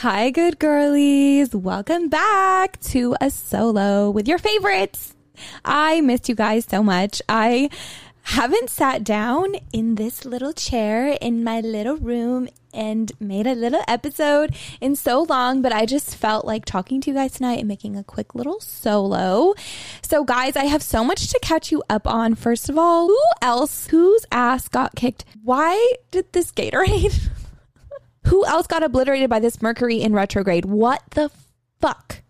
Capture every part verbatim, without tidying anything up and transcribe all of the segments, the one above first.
Hi, good girlies. Welcome back to a solo with your favorites. I missed you guys so much. I haven't sat down in this little chair in my little room and made a little episode in so long, but I just felt like talking to you guys tonight and making a quick little solo. So guys, I have so much to catch you up on. First of all, who else, whose ass got kicked? Why did this Gatorade? Who else got obliterated by this Mercury in retrograde? What the fuck?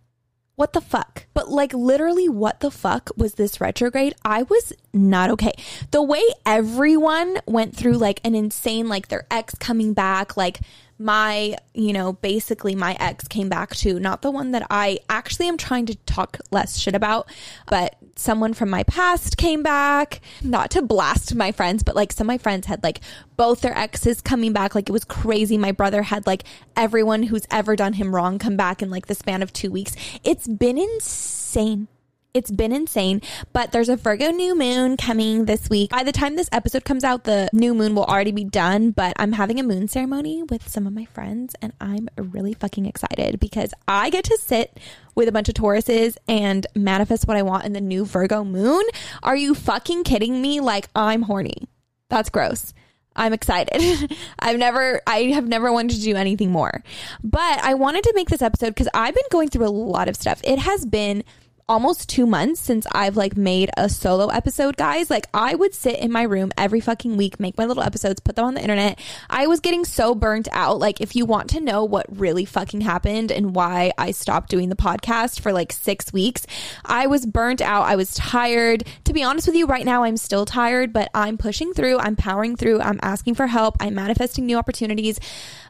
What the fuck? But like literally what the fuck was this retrograde? I was not okay. The way everyone went through like an insane, like their ex coming back, like my, you know, basically my ex came back to, not the one that I actually am trying to talk less shit about, but someone from my past came back, not to blast my friends, but like some of my friends had like both their exes coming back. Like it was crazy. My brother had like everyone who's ever done him wrong come back in like the span of two weeks. It's been insane. It's been insane, but there's a Virgo new moon coming this week. By the time this episode comes out, the new moon will already be done, but I'm having a moon ceremony with some of my friends and I'm really fucking excited because I get to sit with a bunch of Tauruses and manifest what I want in the new Virgo moon. Are you fucking kidding me? Like I'm horny. That's gross. I'm excited. I've never, I have never wanted to do anything more, but I wanted to make this episode because I've been going through a lot of stuff. It has been almost two months since I've like made a solo episode, guys. Like I would sit in my room every fucking week, make my little episodes, put them on the internet. I was getting so burnt out. Like if you want to know what really fucking happened and why I stopped doing the podcast for like six weeks, I was burnt out. I was tired. To be honest with you, right now, I'm still tired, but I'm pushing through. I'm powering through. I'm asking for help. I'm manifesting new opportunities.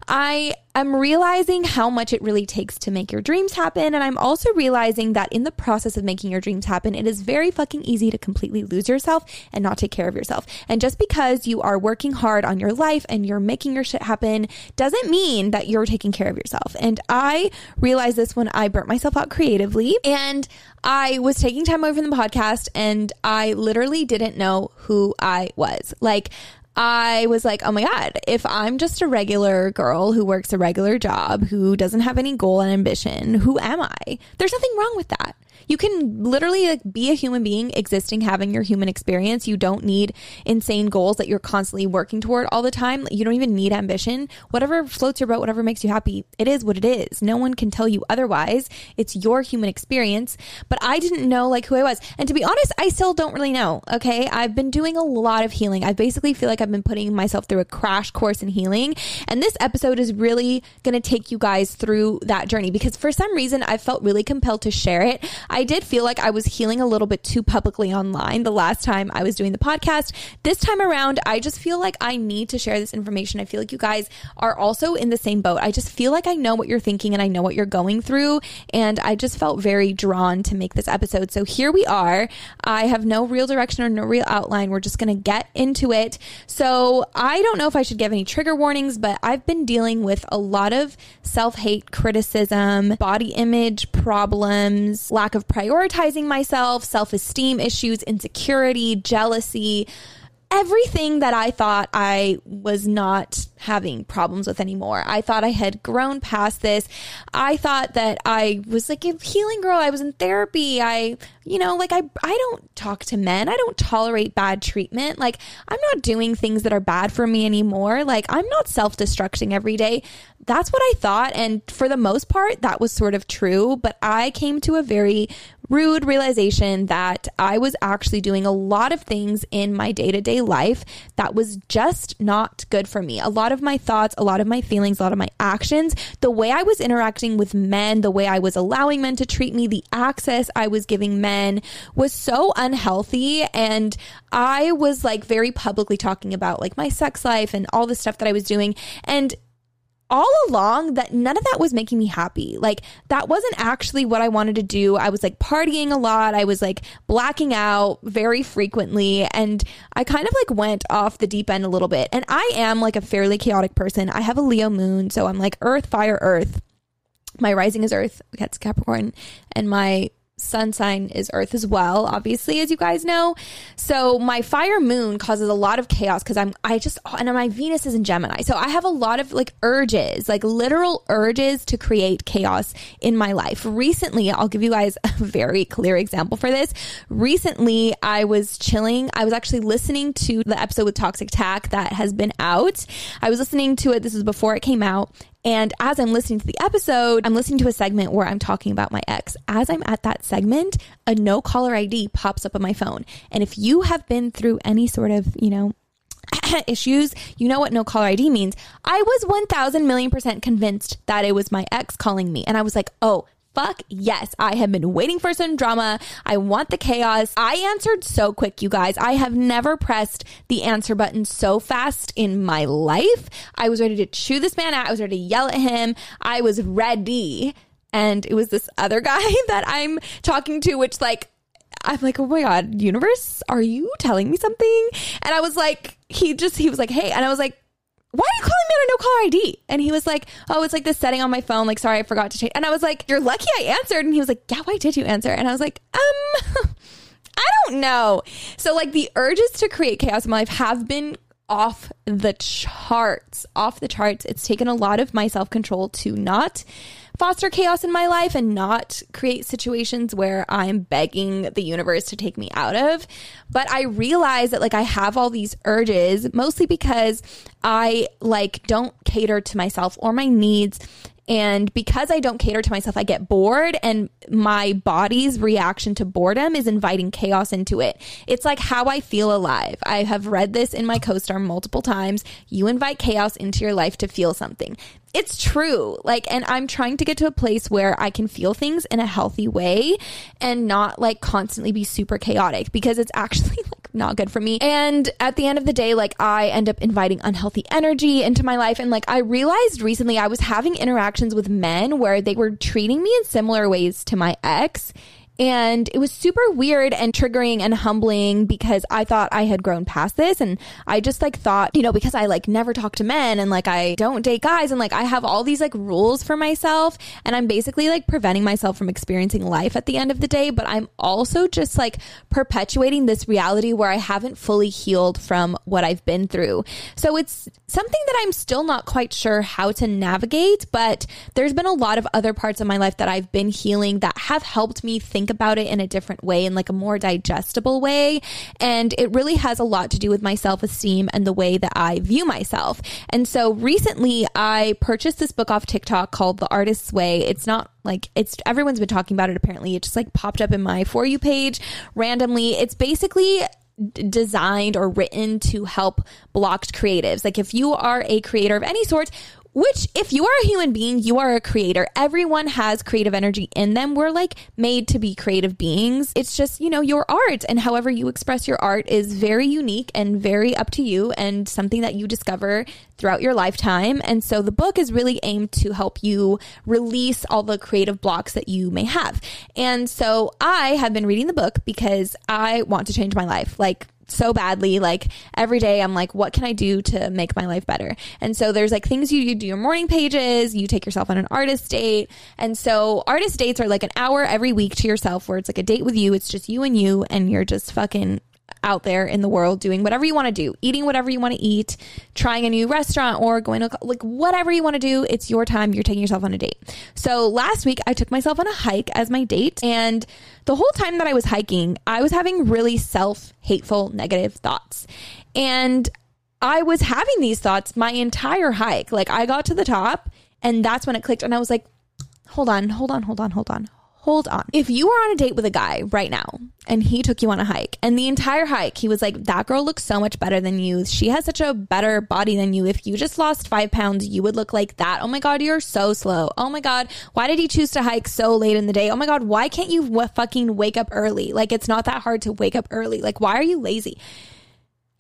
I am realizing how much it really takes to make your dreams happen. And I'm also realizing that in the process of making your dreams happen, it is very fucking easy to completely lose yourself and not take care of yourself. And just because you are working hard on your life and you're making your shit happen doesn't mean that you're taking care of yourself. And I realized this when I burnt myself out creatively and I was taking time away from the podcast and I literally didn't know who I was. Like, I was like, oh my God, if I'm just a regular girl who works a regular job, who doesn't have any goal and ambition, who am I? There's nothing wrong with that. You can literally like be a human being existing, having your human experience. You don't need insane goals that you're constantly working toward all the time. You don't even need ambition. Whatever floats your boat, whatever makes you happy, it is what it is. No one can tell you otherwise. It's your human experience. But I didn't know like who I was. And to be honest, I still don't really know. Okay. I've been doing a lot of healing. I basically feel like I've been putting myself through a crash course in healing. And this episode is really going to take you guys through that journey because for some reason I felt really compelled to share it. I did feel like I was healing a little bit too publicly online the last time I was doing the podcast. This time around, I just feel like I need to share this information. I feel like you guys are also in the same boat. I just feel like I know what you're thinking and I know what you're going through. And I just felt very drawn to make this episode. So here we are. I have no real direction or no real outline. We're just going to get into it. So I don't know if I should give any trigger warnings, but I've been dealing with a lot of self-hate, criticism, body image problems, lack of prioritizing myself, self-esteem issues, insecurity, jealousy, everything that I thought I was not having problems with anymore. I thought I had grown past this. I thought that I was like a healing girl. I was in therapy. I, you know, like I, I don't talk to men. I don't tolerate bad treatment. Like I'm not doing things that are bad for me anymore. Like I'm not self-destructing every day. That's what I thought. And for the most part, that was sort of true. But I came to a very rude realization that I was actually doing a lot of things in my day-to-day life that was just not good for me. A lot of my thoughts, a lot of my feelings, a lot of my actions, the way I was interacting with men, the way I was allowing men to treat me, the access I was giving men was so unhealthy. And I was like very publicly talking about like my sex life and all the stuff that I was doing. And all along that none of that was making me happy. Like that wasn't actually what I wanted to do. I was like partying a lot. I was like blacking out very frequently. And I kind of like went off the deep end a little bit. And I am like a fairly chaotic person. I have a Leo moon. So I'm like earth, fire, earth. My rising is earth. That's Capricorn. And my sun sign is Earth as well, obviously, as you guys know. So my fire moon causes a lot of chaos because I'm, I just, and my Venus is in Gemini. So I have a lot of like urges, like literal urges to create chaos in my life. Recently, I'll give you guys a very clear example for this. Recently, I was chilling. I was actually listening to the episode with Toxic Tack that has been out. I was listening to it. This was before it came out. And as I'm listening to the episode, I'm listening to a segment where I'm talking about my ex. As I'm at that segment, a no caller I D pops up on my phone. And if you have been through any sort of, you know, issues, you know what no caller I D means. I was one thousand million percent convinced that it was my ex calling me. And I was like, oh, fuck yes. I have been waiting for some drama. I want the chaos. I answered so quick, you guys. I have never pressed the answer button so fast in my life. I was ready to chew this man out. I was ready to yell at him. I was ready. And it was this other guy that I'm talking to, which like, I'm like, oh my God, universe, are you telling me something? And I was like, he just, he was like, hey, and I was like, why are you calling me on a no caller I D? And he was like, oh, it's like this setting on my phone. Like, sorry, I forgot to change. And I was like, you're lucky I answered. And he was like, yeah, why did you answer? And I was like, um, I don't know. So like the urges to create chaos in my life have been off the charts, off the charts. It's taken a lot of my self-control to not foster chaos in my life and not create situations where I'm begging the universe to take me out of. But I realize that like I have all these urges mostly because I like don't cater to myself or my needs. And because I don't cater to myself, I get bored, and my body's reaction to boredom is inviting chaos into it. It's like how I feel alive. I have read this in my co-star multiple times. You invite chaos into your life to feel something. It's true. Like, and I'm trying to get to a place where I can feel things in a healthy way and not like constantly be super chaotic, because it's actually like not good for me. And at the end of the day, like I end up inviting unhealthy energy into my life. And like, I realized recently I was having interactions with men where they were treating me in similar ways to my ex. And it was super weird and triggering and humbling, because I thought I had grown past this. And I just like thought, you know, because I like never talk to men and like I don't date guys and like I have all these like rules for myself, and I'm basically like preventing myself from experiencing life at the end of the day. But I'm also just like perpetuating this reality where I haven't fully healed from what I've been through. So it's something that I'm still not quite sure how to navigate, but there's been a lot of other parts of my life that I've been healing that have helped me think about it in a different way, in like a more digestible way. And it really has a lot to do with my self-esteem and the way that I view myself. And so recently I purchased this book off TikTok called The Artist's Way. It's not like it's, everyone's been talking about it. Apparently it just like popped up in my For You page randomly. It's basically designed or written to help blocked creatives. Like if you are a creator of any sort, which if you are a human being, you are a creator. Everyone has creative energy in them. We're like made to be creative beings. It's just, you know, your art and however you express your art is very unique and very up to you and something that you discover throughout your lifetime. And so the book is really aimed to help you release all the creative blocks that you may have. And so I have been reading the book because I want to change my life. Like, so badly. Like every day I'm like, what can I do to make my life better? And so there's like things you, you do your morning pages, you take yourself on an artist date. And so artist dates are like an hour every week to yourself where it's like a date with you. It's just you and you, and you're just fucking out there in the world doing whatever you want to do, eating whatever you want to eat, trying a new restaurant, or going to like whatever you want to do. It's your time. You're taking yourself on a date. So last week I took myself on a hike as my date. And the whole time that I was hiking, I was having really self-hateful, negative thoughts. And I was having these thoughts my entire hike. Like I got to the top and that's when it clicked. And I was like, hold on, hold on, hold on, hold on. Hold on. If you were on a date with a guy right now and he took you on a hike, and the entire hike, he was like, that girl looks so much better than you. She has such a better body than you. If you just lost five pounds, you would look like that. Oh my God, you're so slow. Oh my God, why did he choose to hike so late in the day? Oh my God, why can't you w- fucking wake up early? Like, it's not that hard to wake up early. Like, why are you lazy?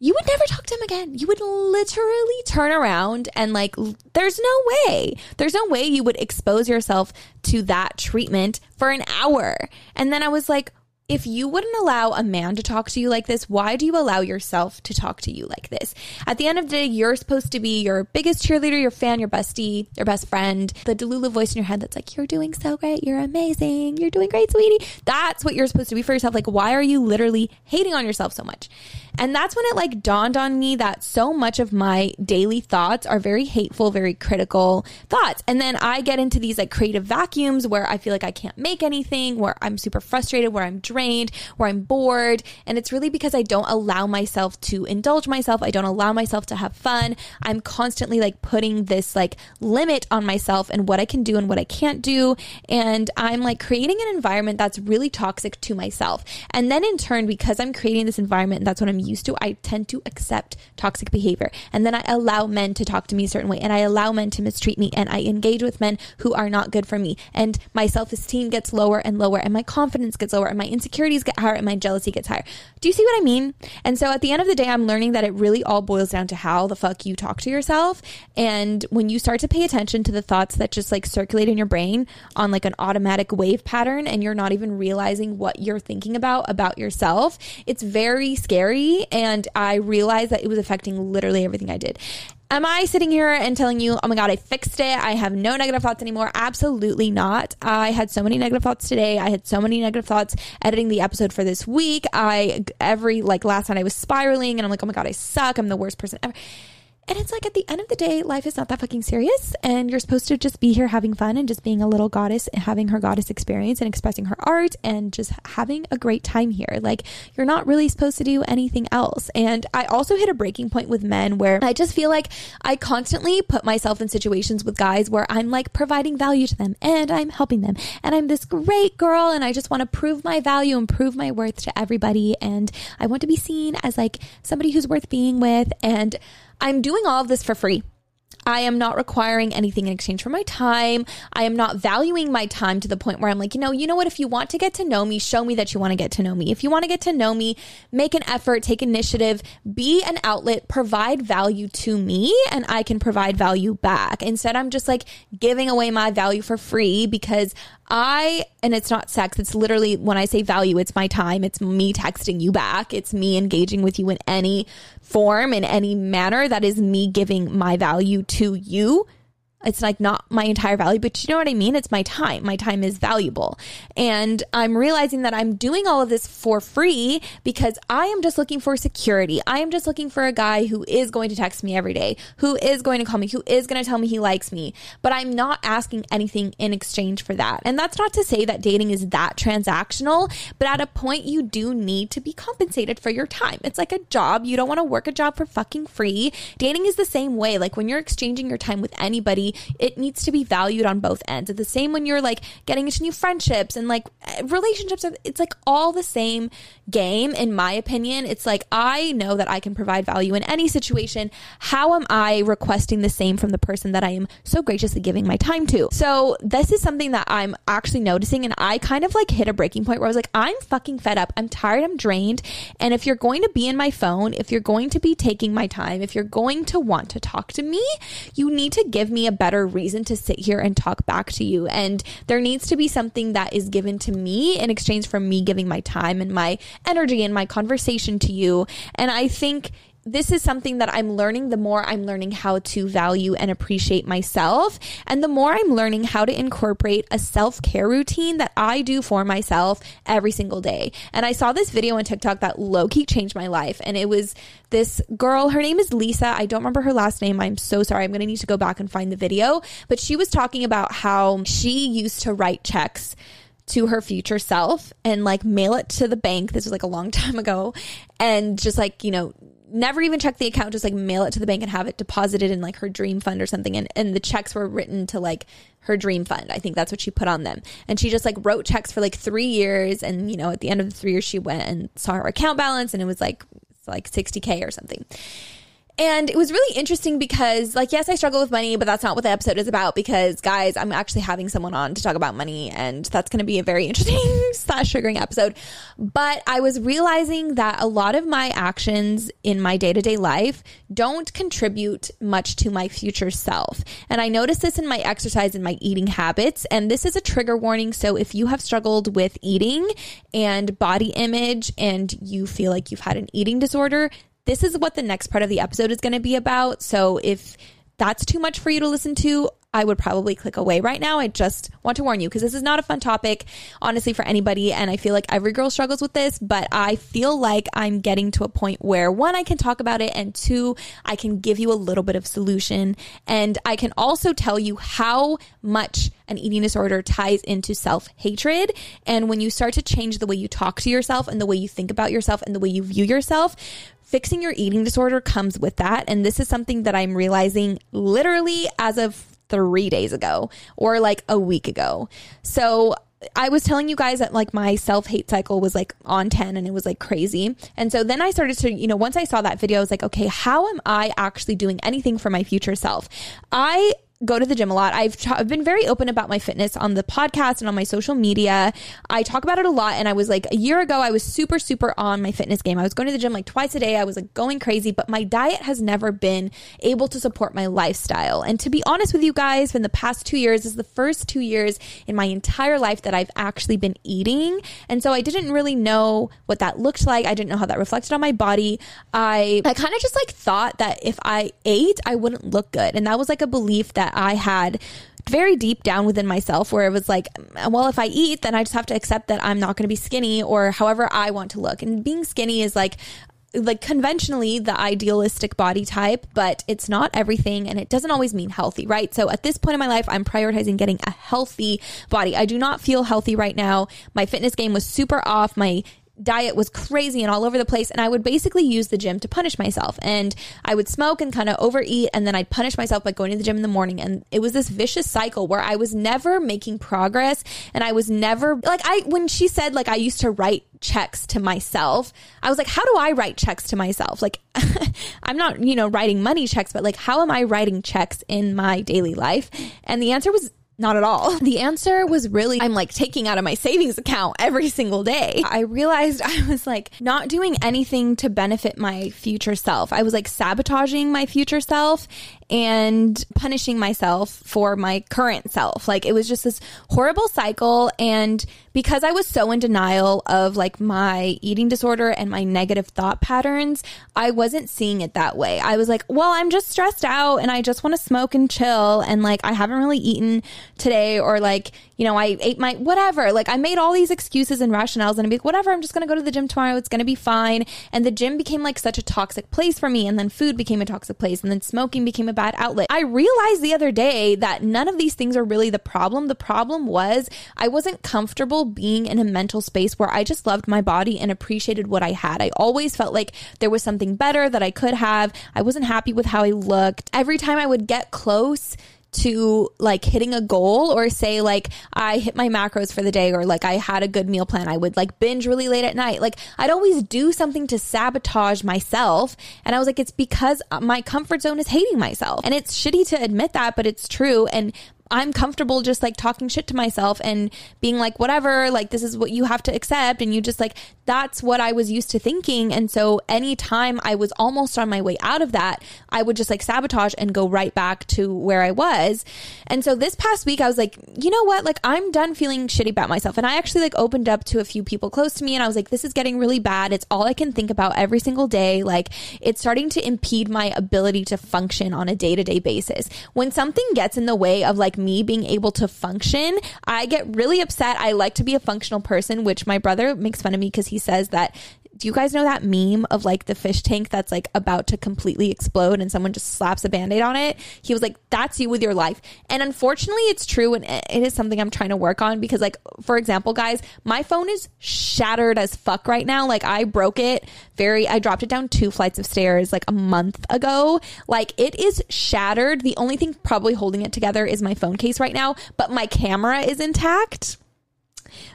You would never talk to him again. You would literally turn around and like, there's no way. There's no way you would expose yourself to that treatment for an hour. And then I was like, if you wouldn't allow a man to talk to you like this, why do you allow yourself to talk to you like this? At the end of the day, you're supposed to be your biggest cheerleader, your fan, your bestie, your best friend, the Delulu voice in your head that's like, you're doing so great, you're amazing, you're doing great, sweetie. That's what you're supposed to be for yourself. Like, why are you literally hating on yourself so much? And that's when it like dawned on me that so much of my daily thoughts are very hateful, very critical thoughts. And then I get into these like creative vacuums where I feel like I can't make anything, where I'm super frustrated, where I'm drained, where I'm bored. And it's really because I don't allow myself to indulge myself. I don't allow myself to have fun. I'm constantly like putting this like limit on myself and what I can do and what I can't do. And I'm like creating an environment that's really toxic to myself. And then in turn, because I'm creating this environment and that's what I'm used to, I tend to accept toxic behavior. And then I allow men to talk to me a certain way, and I allow men to mistreat me, and I engage with men who are not good for me. And my self-esteem gets lower and lower, and my confidence gets lower, and my insecurities get higher, and my jealousy gets higher. Do you see what I mean? And so at the end of the day, I'm learning that it really all boils down to how the fuck you talk to yourself. And when you start to pay attention to the thoughts that just like circulate in your brain on like an automatic wave pattern, and you're not even realizing what you're thinking about about yourself, it's very scary. And I realized that it was affecting literally everything I did. Am I sitting here and telling you, oh my God, I fixed it, I have no negative thoughts anymore? Absolutely not. I had so many negative thoughts today. I had so many negative thoughts editing the episode for this week. I, every, like last night I was spiraling and I'm like, oh my God, I suck, I'm the worst person ever. And it's like, at the end of the day, life is not that fucking serious, and you're supposed to just be here having fun and just being a little goddess and having her goddess experience and expressing her art and just having a great time here. Like, you're not really supposed to do anything else. And I also hit a breaking point with men where I just feel like I constantly put myself in situations with guys where I'm like providing value to them and I'm helping them and I'm this great girl and I just want to prove my value and prove my worth to everybody, and I want to be seen as like somebody who's worth being with, and I'm doing all of this for free. I am not requiring anything in exchange for my time. I am not valuing my time to the point where I'm like, you know, you know what? If you want to get to know me, show me that you want to get to know me. If you want to get to know me, make an effort, take initiative, be an outlet, provide value to me, and I can provide value back. Instead, I'm just like giving away my value for free because I, and it's not sex, it's literally, when I say value, it's my time, it's me texting you back, it's me engaging with you in any form, in any manner, that is me giving my value to you. It's like not my entire value, but you know what I mean? It's my time. My time is valuable. And I'm realizing that I'm doing all of this for free because I am just looking for security. I am just looking for a guy who is going to text me every day, who is going to call me, who is going to tell me he likes me, but I'm not asking anything in exchange for that. And that's not to say that dating is that transactional, but at a point you do need to be compensated for your time. It's like a job. You don't want to work a job for fucking free. Dating is the same way. Like when you're exchanging your time with anybody, it needs to be valued on both ends. It's the same when you're like getting into new friendships and like relationships. It's like all the same game, in my opinion. It's like, I know that I can provide value in any situation. How am I requesting the same from the person that I am so graciously giving my time to? So this is something that I'm actually noticing, and I kind of like hit a breaking point where I was like, I'm fucking fed up. I'm tired. I'm drained. And if you're going to be in my phone, if you're going to be taking my time, if you're going to want to talk to me, you need to give me a better reason to sit here and talk back to you. And there needs to be something that is given to me in exchange for me giving my time and my energy and my conversation to you. And I think this is something that I'm learning. The more I'm learning how to value and appreciate myself, and the more I'm learning how to incorporate a self-care routine that I do for myself every single day. And I saw this video on TikTok that low-key changed my life. And it was this girl, her name is Lisa. I don't remember her last name. I'm so sorry. I'm going to need to go back and find the video. But she was talking about how she used to write checks to her future self and like mail it to the bank. This was like a long time ago. And just like, you know, never even check the account, just like mail it to the bank and have it deposited in like her dream fund or something. And, and the checks were written to like her dream fund. I think that's what she put on them. And she just like wrote checks for like three years. And, you know, at the end of the three years, she went and saw her account balance and it was like, like sixty K or something. And it was really interesting because, like, yes, I struggle with money, but that's not what the episode is about because, guys, I'm actually having someone on to talk about money, and that's going to be a very interesting slash triggering episode. But I was realizing that a lot of my actions in my day-to-day life don't contribute much to my future self. And I noticed this in my exercise and my eating habits. And this is a trigger warning. So if you have struggled with eating and body image and you feel like you've had an eating disorder, this is what the next part of the episode is going to be about. So if that's too much for you to listen to, I would probably click away right now. I just want to warn you because this is not a fun topic, honestly, for anybody. And I feel like every girl struggles with this, but I feel like I'm getting to a point where, one, I can talk about it, and two, I can give you a little bit of solution. And I can also tell you how much an eating disorder ties into self-hatred. And when you start to change the way you talk to yourself and the way you think about yourself and the way you view yourself, fixing your eating disorder comes with that. And this is something that I'm realizing literally as of three days ago or like a week ago. So I was telling you guys that like my self-hate cycle was like on ten and it was like crazy. And so then I started to, you know, once I saw that video, I was like, okay, how am I actually doing anything for my future self? I go to the gym a lot. I've, t- I've been very open about my fitness on the podcast and on my social media. I talk about it a lot. And I was like, a year ago, I was super, super on my fitness game. I was going to the gym like twice a day. I was like going crazy, but my diet has never been able to support my lifestyle. And to be honest with you guys, in the past two years, this is the first two years in my entire life that I've actually been eating. And so I didn't really know what that looked like. I didn't know how that reflected on my body. I, I kind of just like thought that if I ate, I wouldn't look good. And that was like a belief that I had very deep down within myself, where it was like, well, if I eat, then I just have to accept that I'm not going to be skinny or however I want to look. And being skinny is like, like conventionally the idealistic body type, but it's not everything. And it doesn't always mean healthy, right? So at this point in my life, I'm prioritizing getting a healthy body. I do not feel healthy right now. My fitness game was super off. My diet was crazy and all over the place. And I would basically use the gym to punish myself. And I would smoke and kind of overeat. And then I'd punish myself by going to the gym in the morning. And it was this vicious cycle where I was never making progress. And I was never like, I, when she said like, I used to write checks to myself, I was like, how do I write checks to myself? Like, I'm not, you know, writing money checks, but like, how am I writing checks in my daily life? And the answer was not at all. The answer was really, I'm like taking out of my savings account every single day. I realized I was like not doing anything to benefit my future self. I was like sabotaging my future self and punishing myself for my current self. Like it was just this horrible cycle. And because I was so in denial of like my eating disorder and my negative thought patterns, I wasn't seeing it that way. I was like, well, I'm just stressed out and I just want to smoke and chill. And like, I haven't really eaten today, or like, you know, I ate my whatever, like I made all these excuses and rationales, and I'd be like, whatever, I'm just going to go to the gym tomorrow. It's going to be fine. And the gym became like such a toxic place for me. And then food became a toxic place. And then smoking became a bad outlet. I realized the other day that none of these things are really the problem. The problem was I wasn't comfortable being in a mental space where I just loved my body and appreciated what I had. I always felt like there was something better that I could have. I wasn't happy with how I looked. Every time I would get close to like hitting a goal, or say like I hit my macros for the day, or like I had a good meal plan, I would like binge really late at night. Like I'd always do something to sabotage myself. And I was like, it's because my comfort zone is hating myself. And it's shitty to admit that, but it's true. And I'm comfortable just like talking shit to myself and being like, whatever, like this is what you have to accept. And you just like, that's what I was used to thinking. And so anytime I was almost on my way out of that, I would just like sabotage and go right back to where I was. And so this past week, I was like, you know what? Like I'm done feeling shitty about myself. And I actually like opened up to a few people close to me and I was like, this is getting really bad. It's all I can think about every single day. Like it's starting to impede my ability to function on a day-to-day basis. When something gets in the way of like me being able to function, I get really upset. I like to be a functional person, which my brother makes fun of me because he says that, do you guys know that meme of like the fish tank that's like about to completely explode and someone just slaps a Band-Aid on it? He was like, that's you with your life. And unfortunately it's true. And it is something I'm trying to work on because like, for example, guys, my phone is shattered as fuck right now. Like I broke it very, I dropped it down two flights of stairs like a month ago. Like it is shattered. The only thing probably holding it together is my phone case right now, but my camera is intact.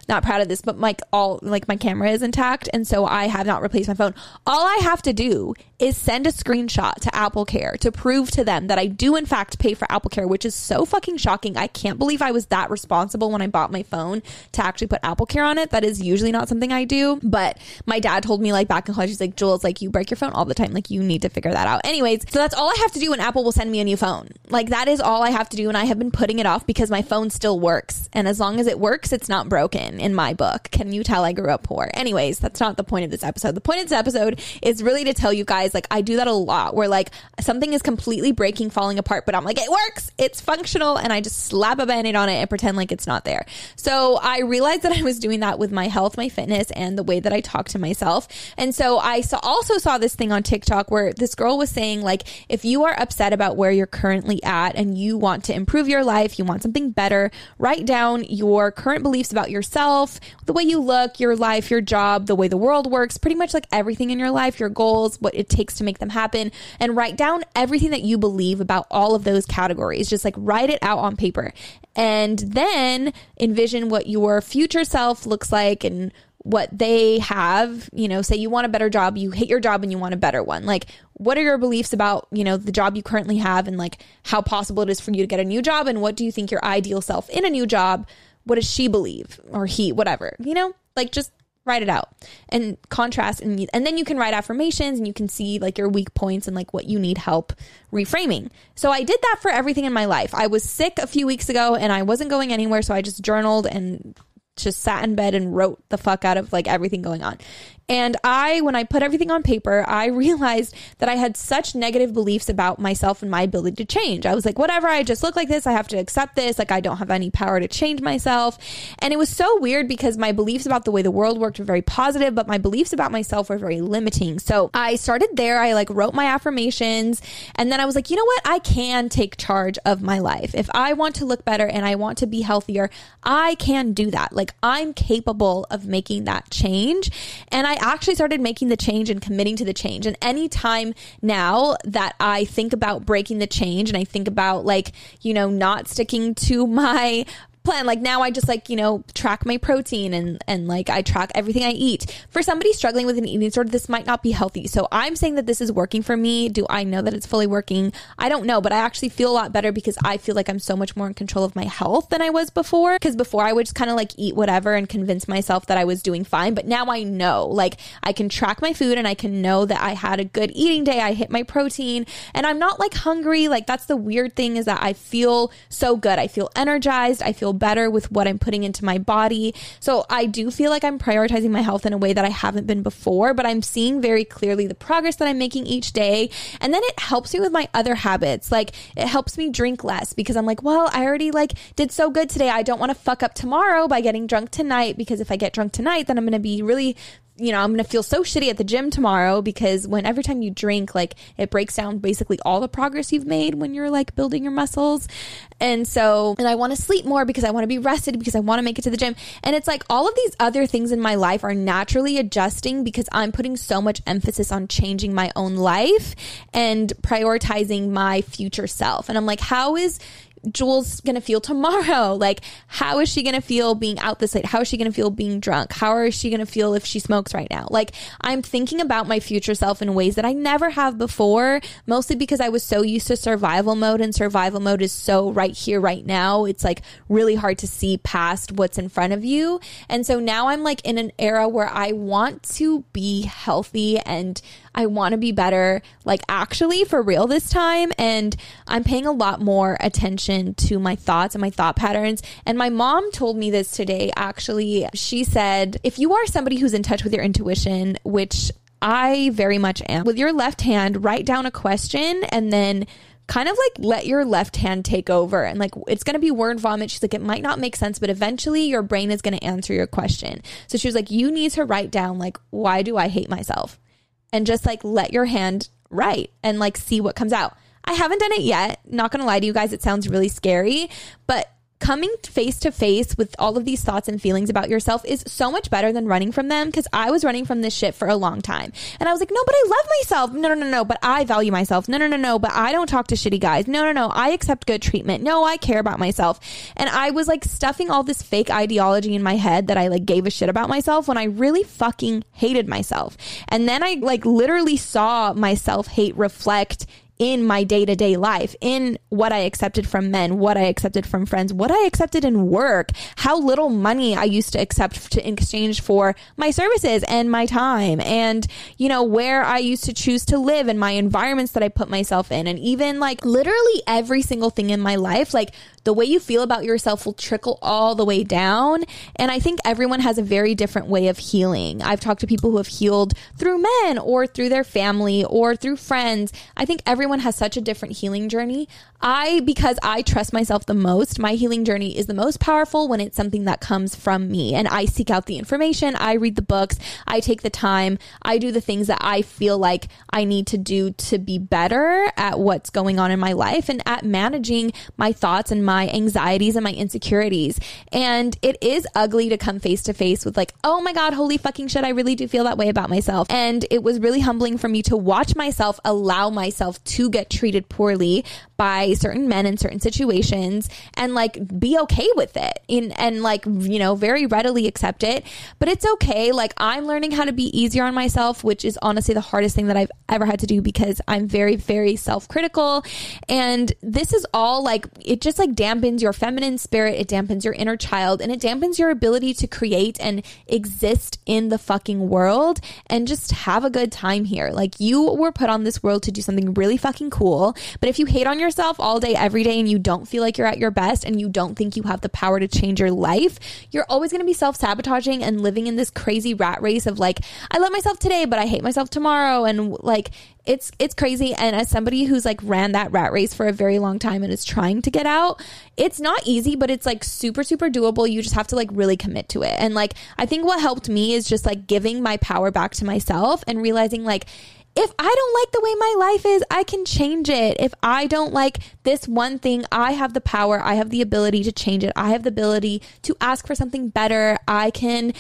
not proud of this, but like all like my camera is intact, and so I have not replaced my phone. All I have to do is send a screenshot to Apple Care to prove to them that I do in fact pay for Apple Care, which is so fucking shocking. I can't believe I was that responsible when I bought my phone to actually put Apple Care on it. That is usually not something I do, but my dad told me like back in college, he's like, Jules, like you break your phone all the time, like you need to figure that out. Anyways, so that's all I have to do, and Apple will send me a new phone. Like that is all I have to do, and I have been putting it off because my phone still works, and as long as it works, it's not broken in my book. Can you tell I grew up poor? Anyways, that's not the point of this episode. The point of this episode is really to tell you guys, like I do that a lot, where like something is completely breaking, falling apart, but I'm like, it works, it's functional, and I just slap a band-aid on it and pretend like it's not there. So I realized that I was doing that with my health, my fitness, and the way that I talk to myself. And so I saw, also saw this thing on TikTok where this girl was saying, like, if you are upset about where you're currently at and you want to improve your life, you want something better, write down your current beliefs about yourself, the way you look, your life, your job, the way the world works, pretty much like everything in your life, your goals, what it takes to make them happen, and write down everything that you believe about all of those categories. Just like write it out on paper, and then envision what your future self looks like and what they have. You know, say you want a better job, you hate your job and you want a better one. Like, what are your beliefs about, you know, the job you currently have and like how possible it is for you to get a new job, and what do you think your ideal self in a new job, what does she believe or he, whatever, you know, like just write it out and contrast. And, and then you can write affirmations and you can see like your weak points and like what you need help reframing. So I did that for everything in my life. I was sick a few weeks ago and I wasn't going anywhere, so I just journaled and just sat in bed and wrote the fuck out of like everything going on. And I, when I put everything on paper, I realized that I had such negative beliefs about myself and my ability to change. I was like, whatever, I just look like this, I have to accept this, like I don't have any power to change myself. And it was so weird because my beliefs about the way the world worked were very positive, but my beliefs about myself were very limiting. So I started there, I like wrote my affirmations, and then I was like, you know what, I can take charge of my life. If I want to look better and I want to be healthier, I can do that. Like I'm capable of making that change. And I actually started making the change and committing to the change. And anytime now that I think about breaking the change and I think about like, you know, not sticking to my plan, like now I just like, you know, track my protein and, and like I track everything I eat. For somebody struggling with an eating disorder, this might not be healthy. So I'm saying that this is working for me. Do I know that it's fully working? I don't know, but I actually feel a lot better because I feel like I'm so much more in control of my health than I was before. Because before I would just kind of like eat whatever and convince myself that I was doing fine. But now I know, like I can track my food and I can know that I had a good eating day. I hit my protein and I'm not like hungry. Like that's the weird thing, is that I feel so good. I feel energized. I feel better with what I'm putting into my body. So I do feel like I'm prioritizing my health in a way that I haven't been before, but I'm seeing very clearly the progress that I'm making each day. And then it helps me with my other habits. Like it helps me drink less because I'm like, well, I already like did so good today. I don't want to fuck up tomorrow by getting drunk tonight, because if I get drunk tonight, then I'm going to be really, you know, I'm going to feel so shitty at the gym tomorrow, because when every time you drink, like it breaks down basically all the progress you've made when you're like building your muscles. And so, and I want to sleep more because I want to be rested, because I want to make it to the gym. And it's like all of these other things in my life are naturally adjusting because I'm putting so much emphasis on changing my own life and prioritizing my future self. And I'm like, how is Jules gonna feel tomorrow? Like, how is she gonna feel being out this late? How is she gonna feel being drunk? How is she gonna feel if she smokes right now? Like, I'm thinking about my future self in ways that I never have before, mostly because I was so used to survival mode, and survival mode is so right here, right now. It's like really hard to see past what's in front of you. And so now I'm like in an era where I want to be healthy and I want to be better, like actually for real this time. And I'm paying a lot more attention to my thoughts and my thought patterns. And my mom told me this today, actually. She said, if you are somebody who's in touch with your intuition, which I very much am, with your left hand, write down a question and then kind of like let your left hand take over. And like, it's going to be word vomit. She's like, it might not make sense, but eventually your brain is going to answer your question. So she was like, you need to write down, like, why do I hate myself? And just like let your hand write and like see what comes out. I haven't done it yet. Not going to lie to you guys, it sounds really scary, but coming face to face with all of these thoughts and feelings about yourself is so much better than running from them, because I was running from this shit for a long time. And I was like, no, but I love myself. No, no, no, no, but I value myself. No, no, no, no, but I don't talk to shitty guys. No, no, no, I accept good treatment. No, I care about myself. And I was like stuffing all this fake ideology in my head that I like gave a shit about myself when I really fucking hated myself. And then I like literally saw my self-hate reflect in my day-to-day life, in what I accepted from men, what I accepted from friends, what I accepted in work, how little money I used to accept to exchange for my services and my time, and, you know, where I used to choose to live and my environments that I put myself in. And even like literally every single thing in my life, like the way you feel about yourself will trickle all the way down. And I think everyone has a very different way of healing. I've talked to people who have healed through men or through their family or through friends. I think everyone has such a different healing journey. I, because I trust myself the most, my healing journey is the most powerful when it's something that comes from me. And I seek out the information, I read the books, I take the time, I do the things that I feel like I need to do to be better at what's going on in my life and at managing my thoughts and my anxieties and my insecurities. And it is ugly to come face to face with like, oh my God, holy fucking shit, I really do feel that way about myself. And it was really humbling for me to watch myself allow myself to to get treated poorly by certain men in certain situations and like be okay with it in and like, you know, very readily accept it. But it's okay. Like, I'm learning how to be easier on myself, which is honestly the hardest thing that I've ever had to do, because I'm very, very self-critical. And this is all like, it just like dampens your feminine spirit. It dampens your inner child, and it dampens your ability to create and exist in the fucking world and just have a good time here. Like, you were put on this world to do something really fun fucking cool. But if you hate on yourself all day, every day, and you don't feel like you're at your best and you don't think you have the power to change your life, you're always going to be self-sabotaging and living in this crazy rat race of like, I love myself today, but I hate myself tomorrow. And like, it's, it's crazy. And as somebody who's like ran that rat race for a very long time and is trying to get out, it's not easy, but it's like super, super doable. You just have to like really commit to it. And like, I think what helped me is just like giving my power back to myself and realizing like, if I don't like the way my life is, I can change it. If I don't like this one thing, I have the power. I have the ability to change it. I have the ability to ask for something better. I can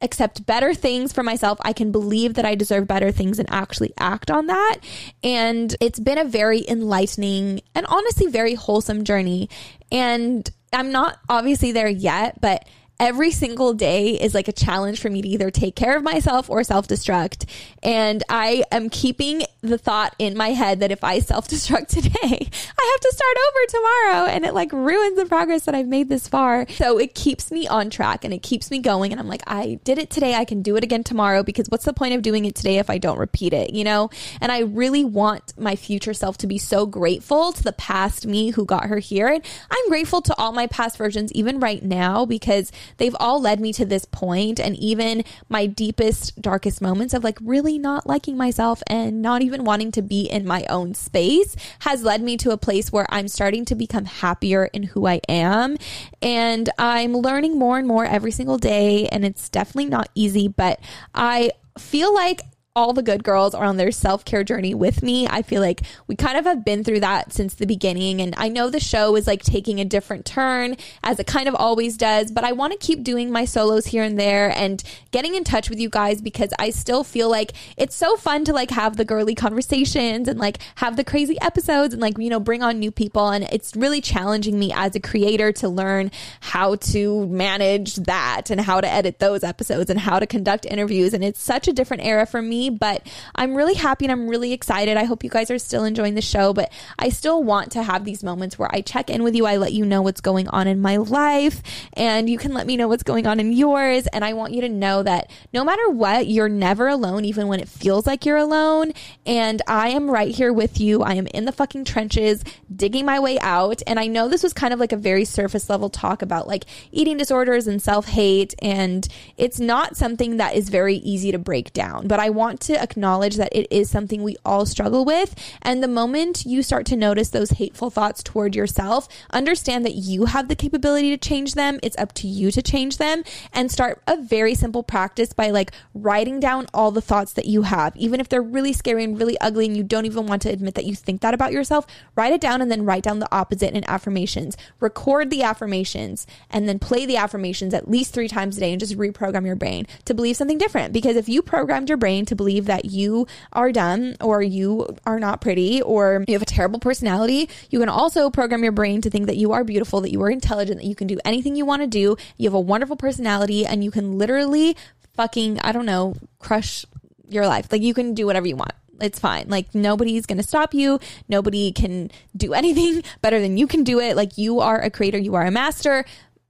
accept better things for myself. I can believe that I deserve better things and actually act on that. And it's been a very enlightening and honestly very wholesome journey. And I'm not obviously there yet, but every single day is like a challenge for me to either take care of myself or self-destruct. And I am keeping the thought in my head that if I self-destruct today, I have to start over tomorrow, and it like ruins the progress that I've made this far. So it keeps me on track and it keeps me going. And I'm like, I did it today, I can do it again tomorrow, because what's the point of doing it today if I don't repeat it, you know? And I really want my future self to be so grateful to the past me who got her here. And I'm grateful to all my past versions, even right now, because they've all led me to this point. And even my deepest, darkest moments of like really not liking myself and not even wanting to be in my own space has led me to a place where I'm starting to become happier in who I am. And I'm learning more and more every single day. And it's definitely not easy, but I feel like all the good girls are on their self-care journey with me. I feel like we kind of have been through that since the beginning. And I know the show is like taking a different turn, as it kind of always does, but I want to keep doing my solos here and there and getting in touch with you guys, because I still feel like it's so fun to like have the girly conversations and like have the crazy episodes and like, you know, bring on new people. And it's really challenging me as a creator to learn how to manage that and how to edit those episodes and how to conduct interviews. And it's such a different era for me, but I'm really happy and I'm really excited. I hope you guys are still enjoying the show, but I still want to have these moments where I check in with you. I let you know what's going on in my life, and you can let me know what's going on in yours. And I want you to know that no matter what, you're never alone, even when it feels like you're alone. And I am right here with you. I am in the fucking trenches, digging my way out. And I know this was kind of like a very surface level talk about like eating disorders and self-hate, and it's not something that is very easy to break down, but I want want to acknowledge that it is something we all struggle with. And the moment you start to notice those hateful thoughts toward yourself, understand that you have the capability to change them. It's up to you to change them, and start a very simple practice by like writing down all the thoughts that you have, even if they're really scary and really ugly and you don't even want to admit that you think that about yourself. Write it down and then write down the opposite in affirmations. Record the affirmations and then play the affirmations at least three times a day and just reprogram your brain to believe something different. Because if you programmed your brain to believe that you are dumb or you are not pretty or you have a terrible personality, you can also program your brain to think that you are beautiful, that you are intelligent, that you can do anything you want to do, you have a wonderful personality, and you can literally fucking, I don't know, crush your life. Like you can do whatever you want. It's fine. Like nobody's going to stop you. Nobody can do anything better than you can do it. Like you are a creator. You are a master.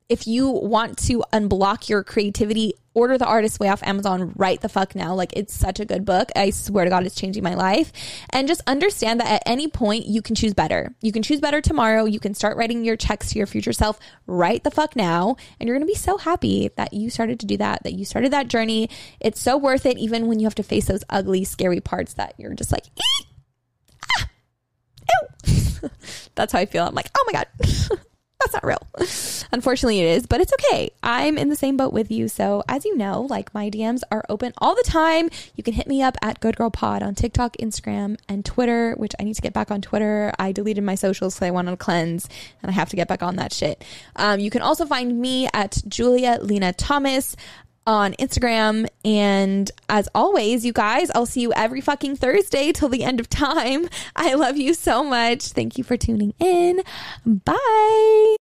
If you want to unblock your creativity, order The Artist's Way off Amazon right the fuck now. Like it's such a good book. I swear to God, it's changing my life. And just understand that at any point you can choose better. You can choose better tomorrow. You can start writing your checks to your future self right the fuck now. And you're going to be so happy that you started to do that, that you started that journey. It's so worth it. Even when you have to face those ugly, scary parts that you're just like, ee! Ah! Ew. That's how I feel. I'm like, oh my God. That's not real. Unfortunately it is, but it's okay. I'm in the same boat with you. So as you know, like my D Ms are open all the time. You can hit me up at goodgirlpod on TikTok, Instagram, and Twitter, which I need to get back on Twitter. I deleted my socials because I wanted to cleanse and I have to get back on that shit. Um, you can also find me at Julia Lena Thomas on Instagram. And as always, you guys, I'll see you every fucking Thursday till the end of time. I love you so much. Thank you for tuning in. Bye.